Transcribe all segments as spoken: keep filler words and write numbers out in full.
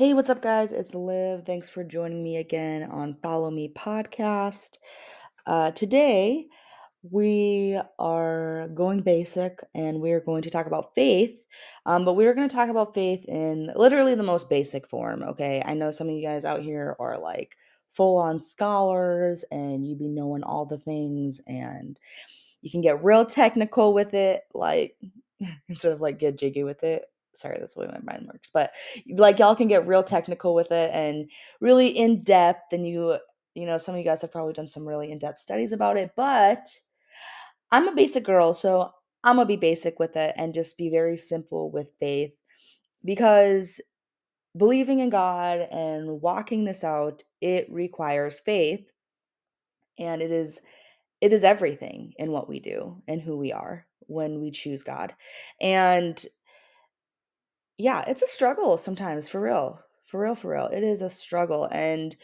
Hey, what's up, guys? It's Liv. Thanks for joining me again on Follow Me Podcast. Uh, today, we are going basic, and we are going to talk about faith, um, but we are going to talk about faith in literally the most basic form, okay? I know some of you guys out here are like full-on scholars, and you be knowing all the things, and you can get real technical with it, like, and sort of like get jiggy with it. Sorry, that's the way my mind works. But like y'all can get real technical with it and really in depth. And you, you know, some of you guys have probably done some really in-depth studies about it. But I'm a basic girl, so I'm gonna be basic with it and just be very simple with faith, because believing in God and walking this out, it requires faith, and it is it is everything in what we do and who we are when we choose God. And yeah, it's a struggle sometimes, for real, for real, for real. It is a struggle. And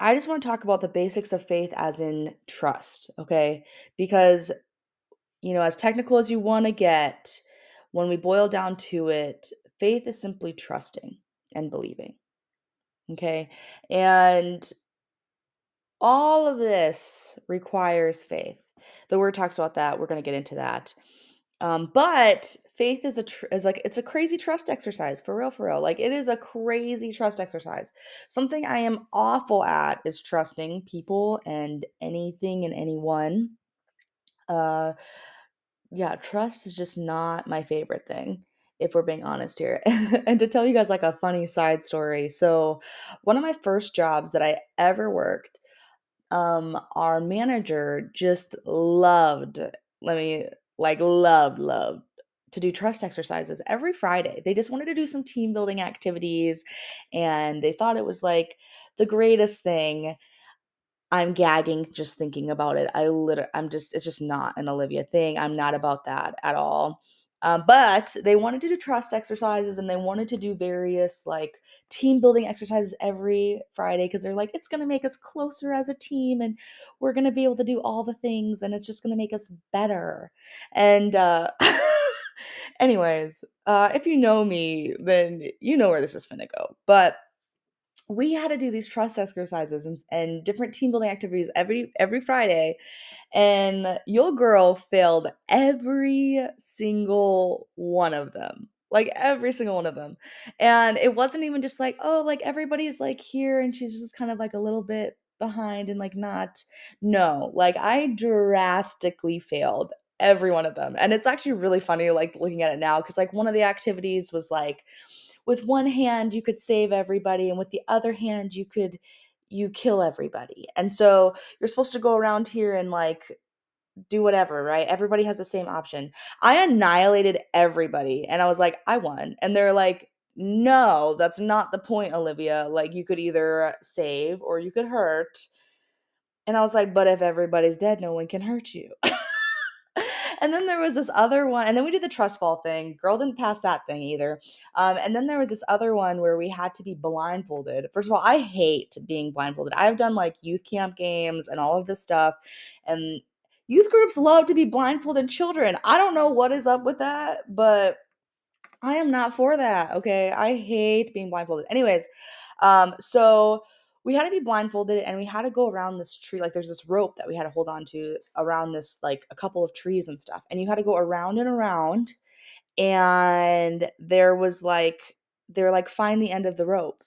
I just want to talk about the basics of faith as in trust, okay? Because, you know, as technical as you want to get, when we boil down to it, faith is simply trusting and believing, okay? And all of this requires faith. The word talks about that. We're going to get into that. Um, but faith is a, tr- is like, it's a crazy trust exercise, for real, for real. Like, it is a crazy trust exercise. Something I am awful at is trusting people and anything and anyone. Uh, yeah, trust is just not my favorite thing, if we're being honest here. And to tell you guys like a funny side story. So one of my first jobs that I ever worked, um, our manager just loved, let me like loved, loved to do trust exercises every Friday. They just wanted to do some team building activities, and they thought it was like the greatest thing. I'm gagging just thinking about it. I literally, I'm just, it's just not an Olivia thing. I'm not about that at all. Um, but they wanted to do trust exercises, and they wanted to do various like team building exercises every Friday, because they're like, it's going to make us closer as a team, and we're going to be able to do all the things, and it's just going to make us better. And uh, anyways, uh, if you know me, then you know where this is going to go. But we had to do these trust exercises and, and different team building activities every every Friday, and your girl failed every single one of them, like every single one of them. And it wasn't even just like, oh, like everybody's like here and she's just kind of like a little bit behind and like not. No, like I drastically failed every one of them. And it's actually really funny, like looking at it now, because like one of the activities was like, with one hand, you could save everybody, and with the other hand, you could, you kill everybody. And so you're supposed to go around here and like do whatever, right? Everybody has the same option. I annihilated everybody, and I was like, I won. And they're like, no, that's not the point, Olivia. Like, you could either save or you could hurt. And I was like, but if everybody's dead, no one can hurt you. And then there was this other one. And then we did the trust fall thing. Girl didn't pass that thing either. Um, and then there was this other one where we had to be blindfolded. First of all, I hate being blindfolded. I've done like youth camp games and all of this stuff. And youth groups love to be blindfolded children. I don't know what is up with that, but I am not for that. Okay. I hate being blindfolded. Anyways, um, so we had to be blindfolded, and we had to go around this tree. Like, there's this rope that we had to hold on to around this, like a couple of trees and stuff. And you had to go around and around, and there was like, they were like, find the end of the rope.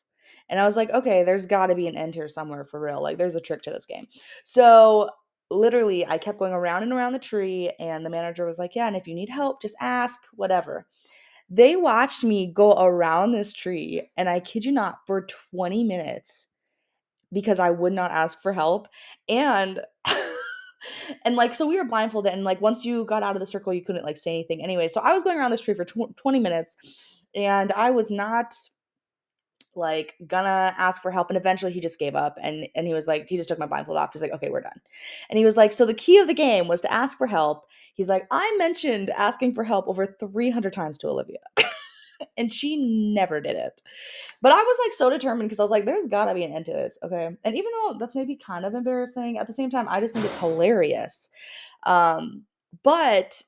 And I was like, okay, there's gotta be an end here somewhere, for real. Like, there's a trick to this game. So literally I kept going around and around the tree, and the manager was like, yeah, and if you need help, just ask, whatever. They watched me go around this tree, and I kid you not, for twenty minutes. Because I would not ask for help. And, and like, so we were blindfolded, and like, once you got out of the circle, you couldn't like say anything anyway. So I was going around this tree for twenty minutes, and I was not like gonna ask for help. And eventually he just gave up, and, and he was like, he just took my blindfold off. He's like, okay, we're done. And he was like, so the key of the game was to ask for help. He's like, I mentioned asking for help over three hundred times to Olivia. And she never did it. But I was like so determined, because I was like, there's gotta be an end to this, okay? And even though that's maybe kind of embarrassing, at the same time, I just think it's hilarious. Um, but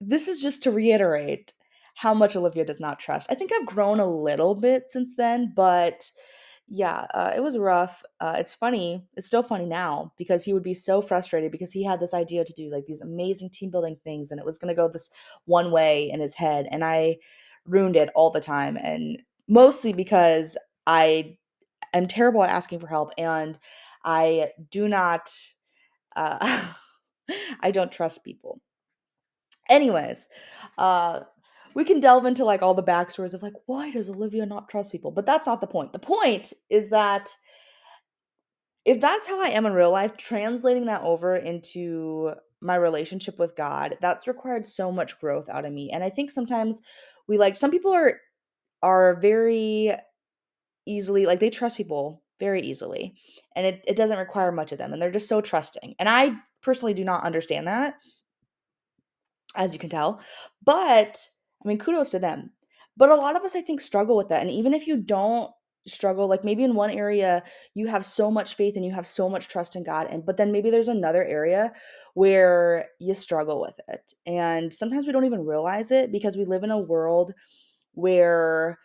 this is just to reiterate how much Olivia does not trust. I think I've grown a little bit since then, but yeah, uh, it was rough. Uh, it's funny. It's still funny now because he would be so frustrated because he had this idea to do like these amazing team building things and it was going to go this one way in his head. And I ruined it all the time. And mostly because I am terrible at asking for help and I do not, uh, I don't trust people. Anyways, uh, we can delve into like all the backstories of like, why does Olivia not trust people? But that's not the point. The point is that if that's how I am in real life, translating that over into my relationship with God, that's required so much growth out of me. And I think sometimes we like, some people are, are very easily, like they trust people very easily and it, it doesn't require much of them. And they're just so trusting. And I personally do not understand that, as you can tell, but I mean, kudos to them. But a lot of us, I think, struggle with that. And even if you don't struggle, like maybe in one area, you have so much faith and you have so much trust in God. And but then maybe there's another area where you struggle with it. And sometimes we don't even realize it because we live in a world where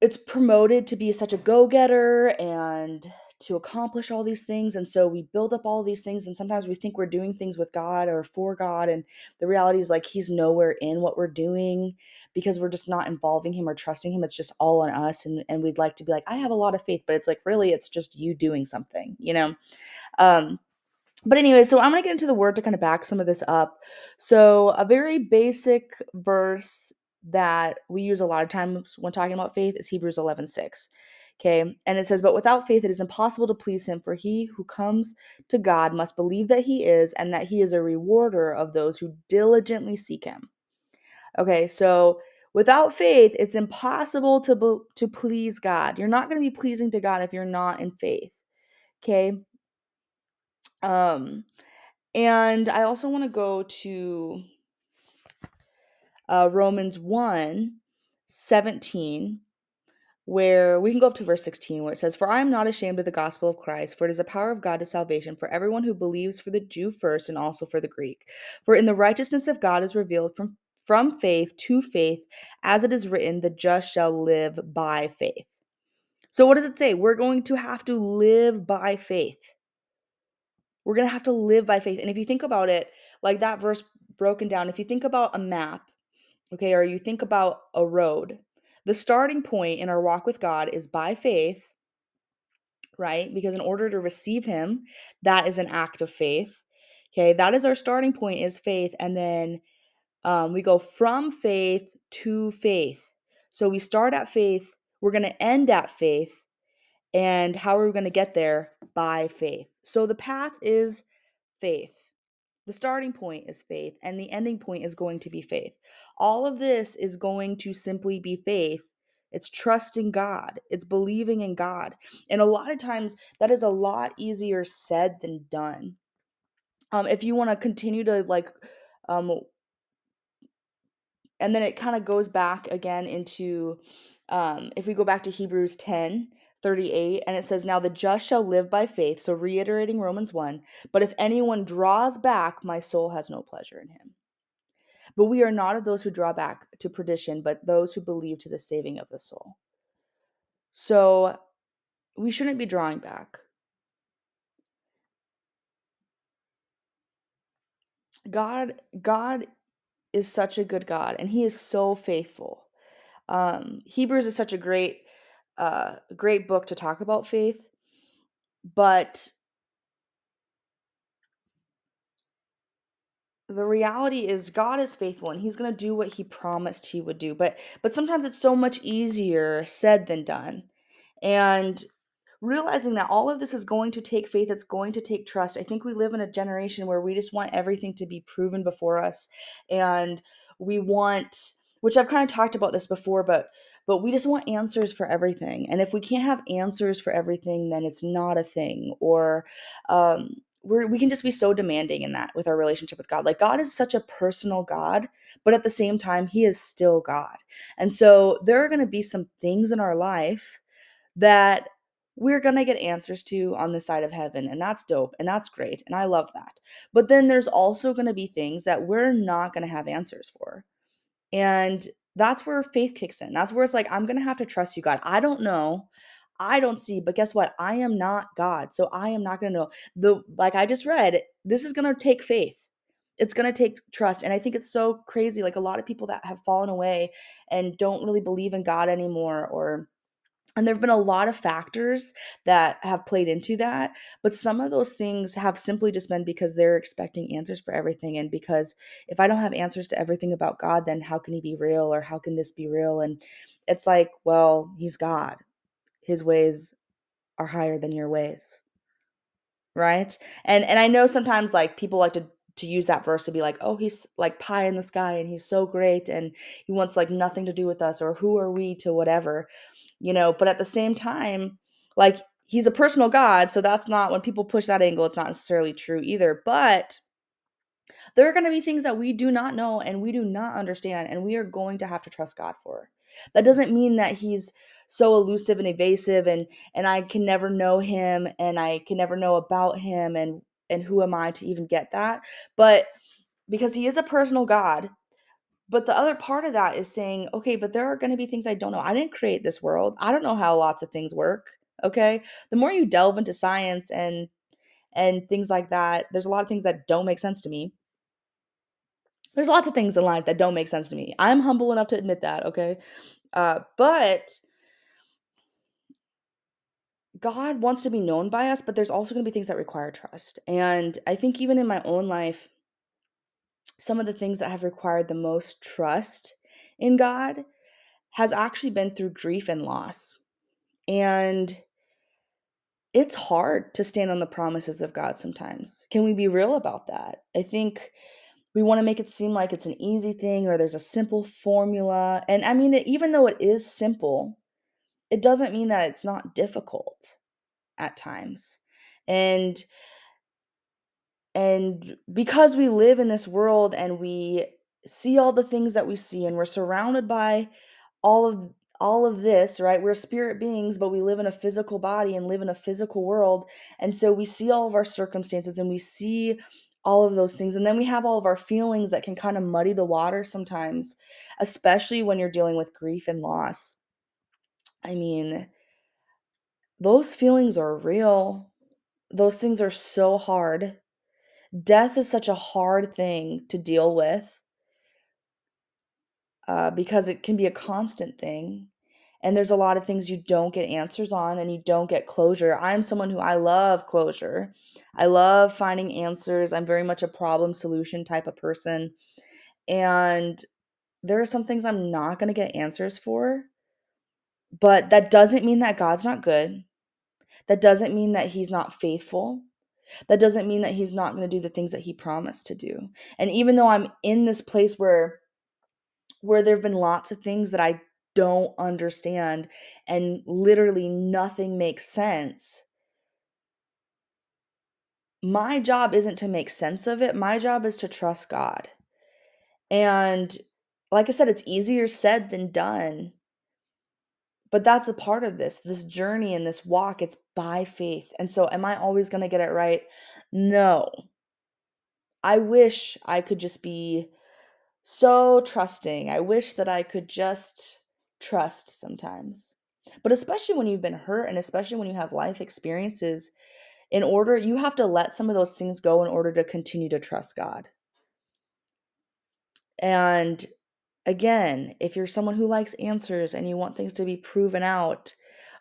it's promoted to be such a go-getter and to accomplish all these things. And so we build up all these things and sometimes we think we're doing things with God or for God. And the reality is like, he's nowhere in what we're doing because we're just not involving him or trusting him. It's just all on us. And, and we'd like to be like, I have a lot of faith, but it's like, really, it's just you doing something, you know? Um, but anyway, so I'm going to get into the word to kind of back some of this up. So a very basic verse that we use a lot of times when talking about faith is Hebrews eleven six. Okay. And it says, but without faith, it is impossible to please him, for he who comes to God must believe that he is, and that he is a rewarder of those who diligently seek him. Okay. So without faith, it's impossible to, be- to please God. You're not going to be pleasing to God if you're not in faith. Okay. Um, and I also want to go to uh, Romans one seventeen. Where we can go up to verse sixteen, where it says, for I am not ashamed of the gospel of Christ, for it is the power of God to salvation for everyone who believes, for the Jew first and also for the Greek. For in the righteousness of God is revealed from, from faith to faith, as it is written, the just shall live by faith. So what does it say? We're going to have to live by faith. We're going to have to live by faith. And if you think about it, like that verse broken down, if you think about a map, okay, or you think about a road, the starting point in our walk with God is by faith, right? Because in order to receive him, that is an act of faith. Okay, that is our starting point is faith. And then um, we go from faith to faith. So we start at faith. We're going to end at faith. And how are we going to get there? By faith. So the path is faith. The starting point is faith, and the ending point is going to be faith. All of this is going to simply be faith. It's trusting God. It's believing in God. And a lot of times that is a lot easier said than done. Um, if you want to continue to like, um, and then it kind of goes back again into, um, if we go back to Hebrews ten thirty-eight, and it says, now the just shall live by faith. So reiterating Romans one, but if anyone draws back, my soul has no pleasure in him. But we are not of those who draw back to perdition, but those who believe to the saving of the soul. So we shouldn't be drawing back. God, God is such a good God, and he is so faithful. Um, Hebrews is such a great A uh, great book to talk about faith, but the reality is God is faithful and he's going to do what he promised he would do. But, but sometimes it's so much easier said than done. And realizing that all of this is going to take faith, it's going to take trust. I think we live in a generation where we just want everything to be proven before us. And we want, which I've kind of talked about this before, but But we just want answers for everything. And if we can't have answers for everything, then it's not a thing. Or um, we're, we can just be so demanding in that with our relationship with God. Like God is such a personal God, but at the same time, he is still God. And so there are going to be some things in our life that we're going to get answers to on the side of heaven. And that's dope. And that's great. And I love that. But then there's also going to be things that we're not going to have answers for. And that's where faith kicks in. That's where it's like, I'm going to have to trust you, God. I don't know. I don't see, but guess what? I am not God. So I am not going to know. The, like I just read, this is going to take faith. It's going to take trust. And I think it's so crazy. Like a lot of people that have fallen away and don't really believe in God anymore, or, and there've been a lot of factors that have played into that, but some of those things have simply just been because they're expecting answers for everything. And because if I don't have answers to everything about God, then how can he be real? Or how can this be real? And it's like, well, he's God. His ways are higher than your ways. Right. And, and I know sometimes like people like to, to use that verse to be like, oh, he's like pie in the sky and he's so great and he wants like nothing to do with us, or who are we to whatever, you know, but at the same time, like he's a personal God. So that's not, when people push that angle, it's not necessarily true either, but there are going to be things that we do not know and we do not understand, and we are going to have to trust God for. That doesn't mean that he's so elusive and evasive and, and I can never know him and I can never know about him and And who am I to even get that? But because he is a personal God. But the other part of that is saying, okay, but there are going to be things I don't know. I didn't create this world. I don't know how lots of things work. Okay. The more you delve into science and, and things like that, there's a lot of things that don't make sense to me. There's lots of things in life that don't make sense to me. I'm humble enough to admit that. Okay. Uh, but God wants to be known by us, but there's also going to be things that require trust. And I think even in my own life, some of the things that have required the most trust in God has actually been through grief and loss. And it's hard to stand on the promises of God sometimes. Can we be real about that? I think we want to make it seem like it's an easy thing, or there's a simple formula. And I mean, even though it is simple, it doesn't mean that it's not difficult at times. And, and because we live in this world and we see all the things that we see, and we're surrounded by all of, all of this, right? We're spirit beings, but we live in a physical body and live in a physical world. And so we see all of our circumstances and we see all of those things. And then we have all of our feelings that can kind of muddy the water sometimes, especially when you're dealing with grief and loss. I mean, those feelings are real. Those things are so hard. Death is such a hard thing to deal with uh, because it can be a constant thing. And there's a lot of things you don't get answers on and you don't get closure. I'm someone who I love closure. I love finding answers. I'm very much a problem solution type of person. And there are some things I'm not going to get answers for. But that doesn't mean that God's not good. That doesn't mean that he's not faithful. That doesn't mean that he's not going to do the things that he promised to do. And even though I'm in this place where, where there have been lots of things that I don't understand and literally nothing makes sense, my job isn't to make sense of it. My job is to trust God. And like I said, it's easier said than done. But that's a part of this, this journey and this walk. It's by faith. And so am I always going to get it right? No. I wish I could just be so trusting. I wish that I could just trust sometimes. But especially when you've been hurt and especially when you have life experiences, in order, you have to let some of those things go in order to continue to trust God. And again, if you're someone who likes answers and you want things to be proven out,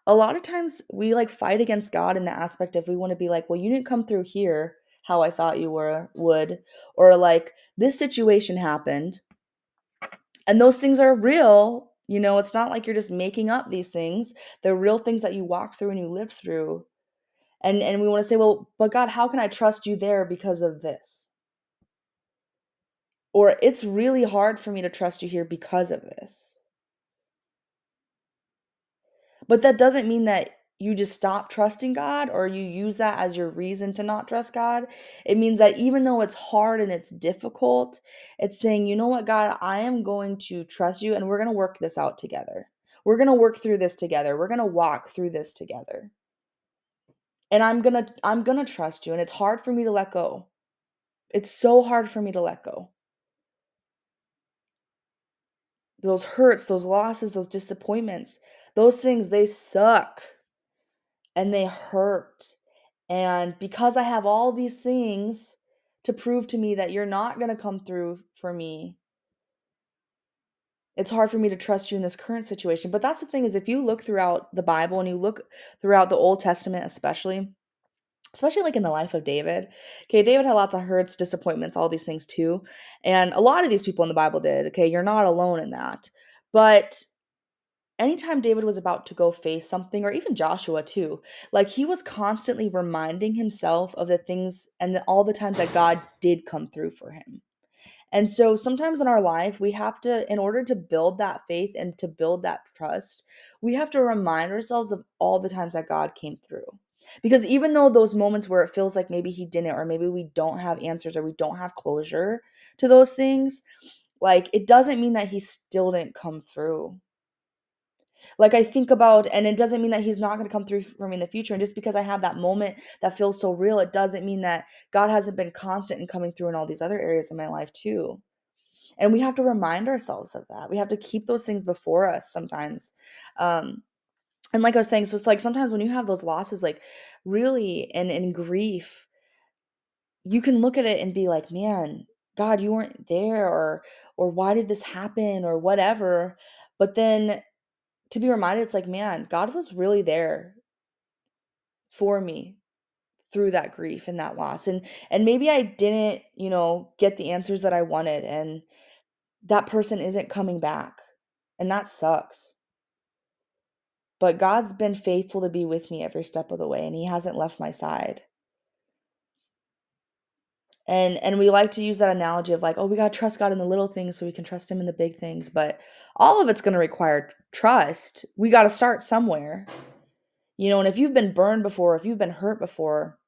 a lot of times we like fight against God in the aspect of we want to be like, well, you didn't come through here how I thought you were would, or like this situation happened. And those things are real. You know, it's not like you're just making up these things. They're real things that you walked through and you lived through. And, and we want to say, well, but God, how can I trust you there because of this? Or it's really hard for me to trust you here because of this. But that doesn't mean that you just stop trusting God or you use that as your reason to not trust God. It means that even though it's hard and it's difficult, it's saying, you know what, God, I am going to trust you and we're going to work this out together. We're going to work through this together. We're going to walk through this together. And I'm going to I'm going to trust you. And it's hard for me to let go. It's so hard for me to let go. those hurts, those losses, those disappointments, those things, they suck and they hurt. And because I have all these things to prove to me that you're not going to come through for me, it's hard for me to trust you in this current situation. But that's the thing, is if you look throughout the Bible and you look throughout the Old Testament, especially, especially like in the life of David. Okay, David had lots of hurts, disappointments, all these things too. And a lot of these people in the Bible did. Okay, you're not alone in that. But anytime David was about to go face something, or even Joshua too, like he was constantly reminding himself of the things and the, all the times that God did come through for him. And so sometimes in our life, we have to, in order to build that faith and to build that trust, we have to remind ourselves of all the times that God came through. Because even though those moments where it feels like maybe he didn't, or maybe we don't have answers, or we don't have closure to those things, like it doesn't mean that he still didn't come through. Like I think about, and it doesn't mean that he's not going to come through for me in the future. And just because I have that moment that feels so real, it doesn't mean that God hasn't been constant in coming through in all these other areas of my life too. And we have to remind ourselves of that. We have to keep those things before us sometimes. Um, and like I was saying, so it's like sometimes when you have those losses, like really, and in grief, you can look at it and be like, man, God, you weren't there, or, or why did this happen, or whatever. But then to be reminded, it's like, man, God was really there for me through that grief and that loss. And and maybe I didn't, you know, get the answers that I wanted, and that person isn't coming back. And that sucks. But God's been faithful to be with me every step of the way, and he hasn't left my side. And and we like to use that analogy of like, oh, we got to trust God in the little things so we can trust him in the big things. But all of it's going to require trust. We got to start somewhere, you know, and if you've been burned before, if you've been hurt before,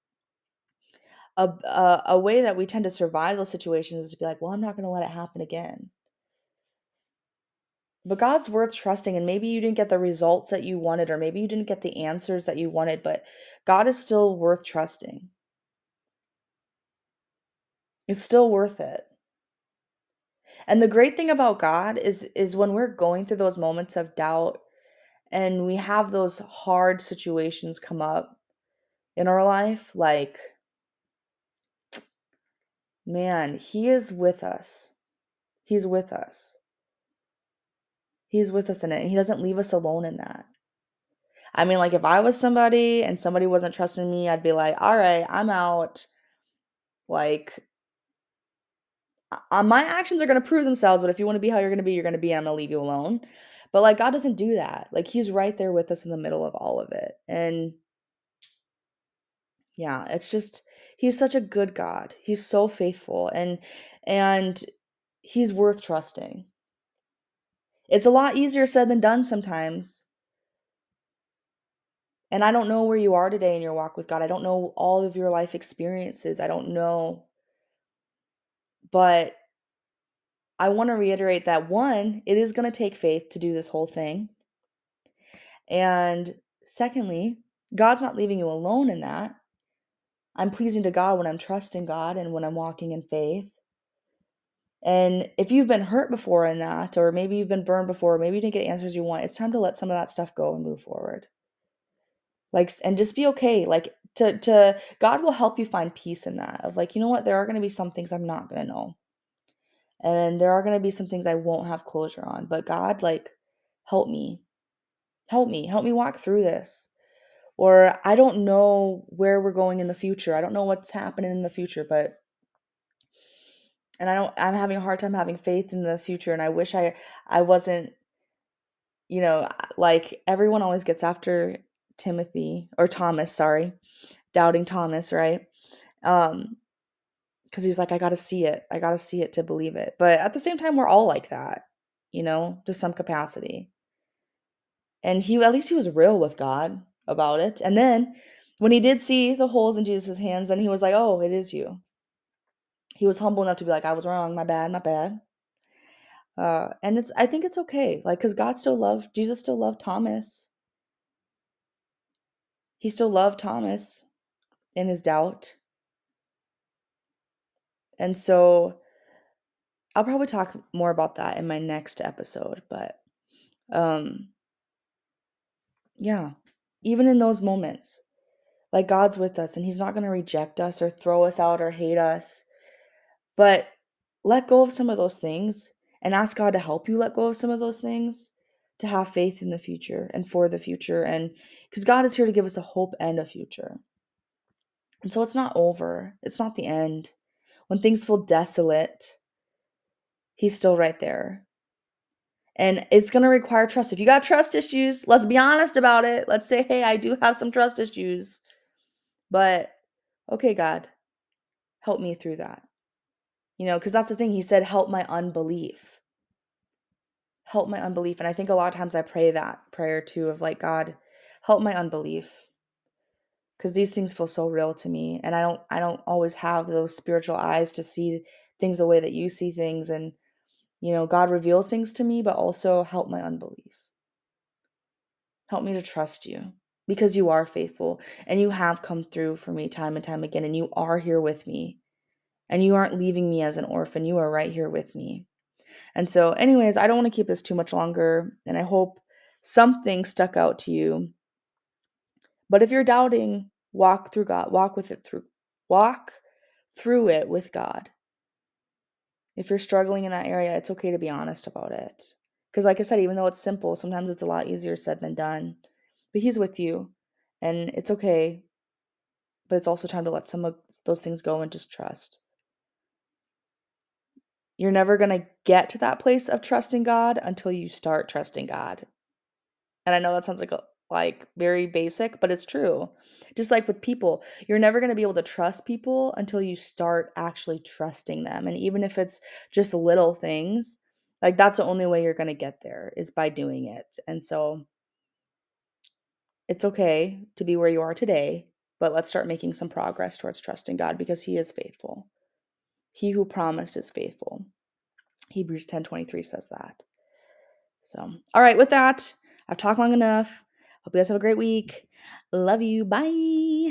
a, a, a way that we tend to survive those situations is to be like, well, I'm not going to let it happen again. But God's worth trusting, and maybe you didn't get the results that you wanted, or maybe you didn't get the answers that you wanted, but God is still worth trusting. It's still worth it. And the great thing about God is, is when we're going through those moments of doubt and we have those hard situations come up in our life, like, man, he is with us. He's with us. He's with us in it. And he doesn't leave us alone in that. I mean, like if I was somebody and somebody wasn't trusting me, I'd be like, all right, I'm out. Like, my actions are going to prove themselves, but if you want to be how you're going to be, you're going to be, and I'm going to leave you alone. But like, God doesn't do that. Like, he's right there with us in the middle of all of it. And yeah, it's just, he's such a good God. He's so faithful, and, and he's worth trusting. It's a lot easier said than done sometimes. And I don't know where you are today in your walk with God. I don't know all of your life experiences. I don't know. But I want to reiterate that, one, it is going to take faith to do this whole thing. And secondly, God's not leaving you alone in that. I'm pleasing to God when I'm trusting God and when I'm walking in faith. And if you've been hurt before in that, or maybe you've been burned before, or maybe you didn't get answers you want, it's time to let some of that stuff go and move forward. Like, and just be okay. Like to, to God will help you find peace in that, of like, you know what, there are going to be some things I'm not going to know. And there are going to be some things I won't have closure on, but God, like, help me, help me, help me walk through this. Or I don't know where we're going in the future. I don't know what's happening in the future, but and I don't, I'm having a hard time having faith in the future. And I wish I, I wasn't, you know, like everyone always gets after Timothy or Thomas, sorry, doubting Thomas, right? Um, because he's like, I got to see it. I got to see it to believe it. But at the same time, we're all like that, you know, to some capacity. And he, at least he was real with God about it. And then when he did see the holes in Jesus' hands, then he was like, oh, it is you. He was humble enough to be like, I was wrong. My bad, my bad. Uh, and it's, I think it's okay. Like, cause God still loved, Jesus still loved Thomas. He still loved Thomas in his doubt. And so I'll probably talk more about that in my next episode, but um, yeah, even in those moments, like, God's with us and he's not going to reject us or throw us out or hate us, but let go of some of those things and ask God to help you let go of some of those things, to have faith in the future and for the future. And because God is here to give us a hope and a future. And so it's not over. It's not the end. When things feel desolate, he's still right there. And it's going to require trust. If you got trust issues, let's be honest about it. Let's say, hey, I do have some trust issues. But, okay, God, help me through that. You know, because that's the thing. He said, help my unbelief. Help my unbelief. And I think a lot of times I pray that prayer too, of like, God, help my unbelief. Because these things feel so real to me. And I don't, I don't always have those spiritual eyes to see things the way that you see things. And, you know, God, reveal things to me, but also help my unbelief. Help me to trust you, because you are faithful and you have come through for me time and time again. And you are here with me, and you aren't leaving me as an orphan. You are right here with me. And so anyways, I don't want to keep this too much longer, and I hope something stuck out to you. But if you're doubting, walk through God, walk with it through, walk through it with God. If you're struggling in that area, it's okay to be honest about it. Because like I said, even though it's simple, sometimes it's a lot easier said than done. But he's with you, and it's okay. But it's also time to let some of those things go and just trust. You're never going to get to that place of trusting God until you start trusting God. And I know that sounds like a, like very basic, but it's true. Just like with people, you're never going to be able to trust people until you start actually trusting them. And even if it's just little things, like, that's the only way you're going to get there, is by doing it. And so it's okay to be where you are today, but let's start making some progress towards trusting God, because he is faithful. He who promised is faithful. Hebrews ten twenty-three says that. So, all right, with that, I've talked long enough. Hope you guys have a great week. Love you. Bye.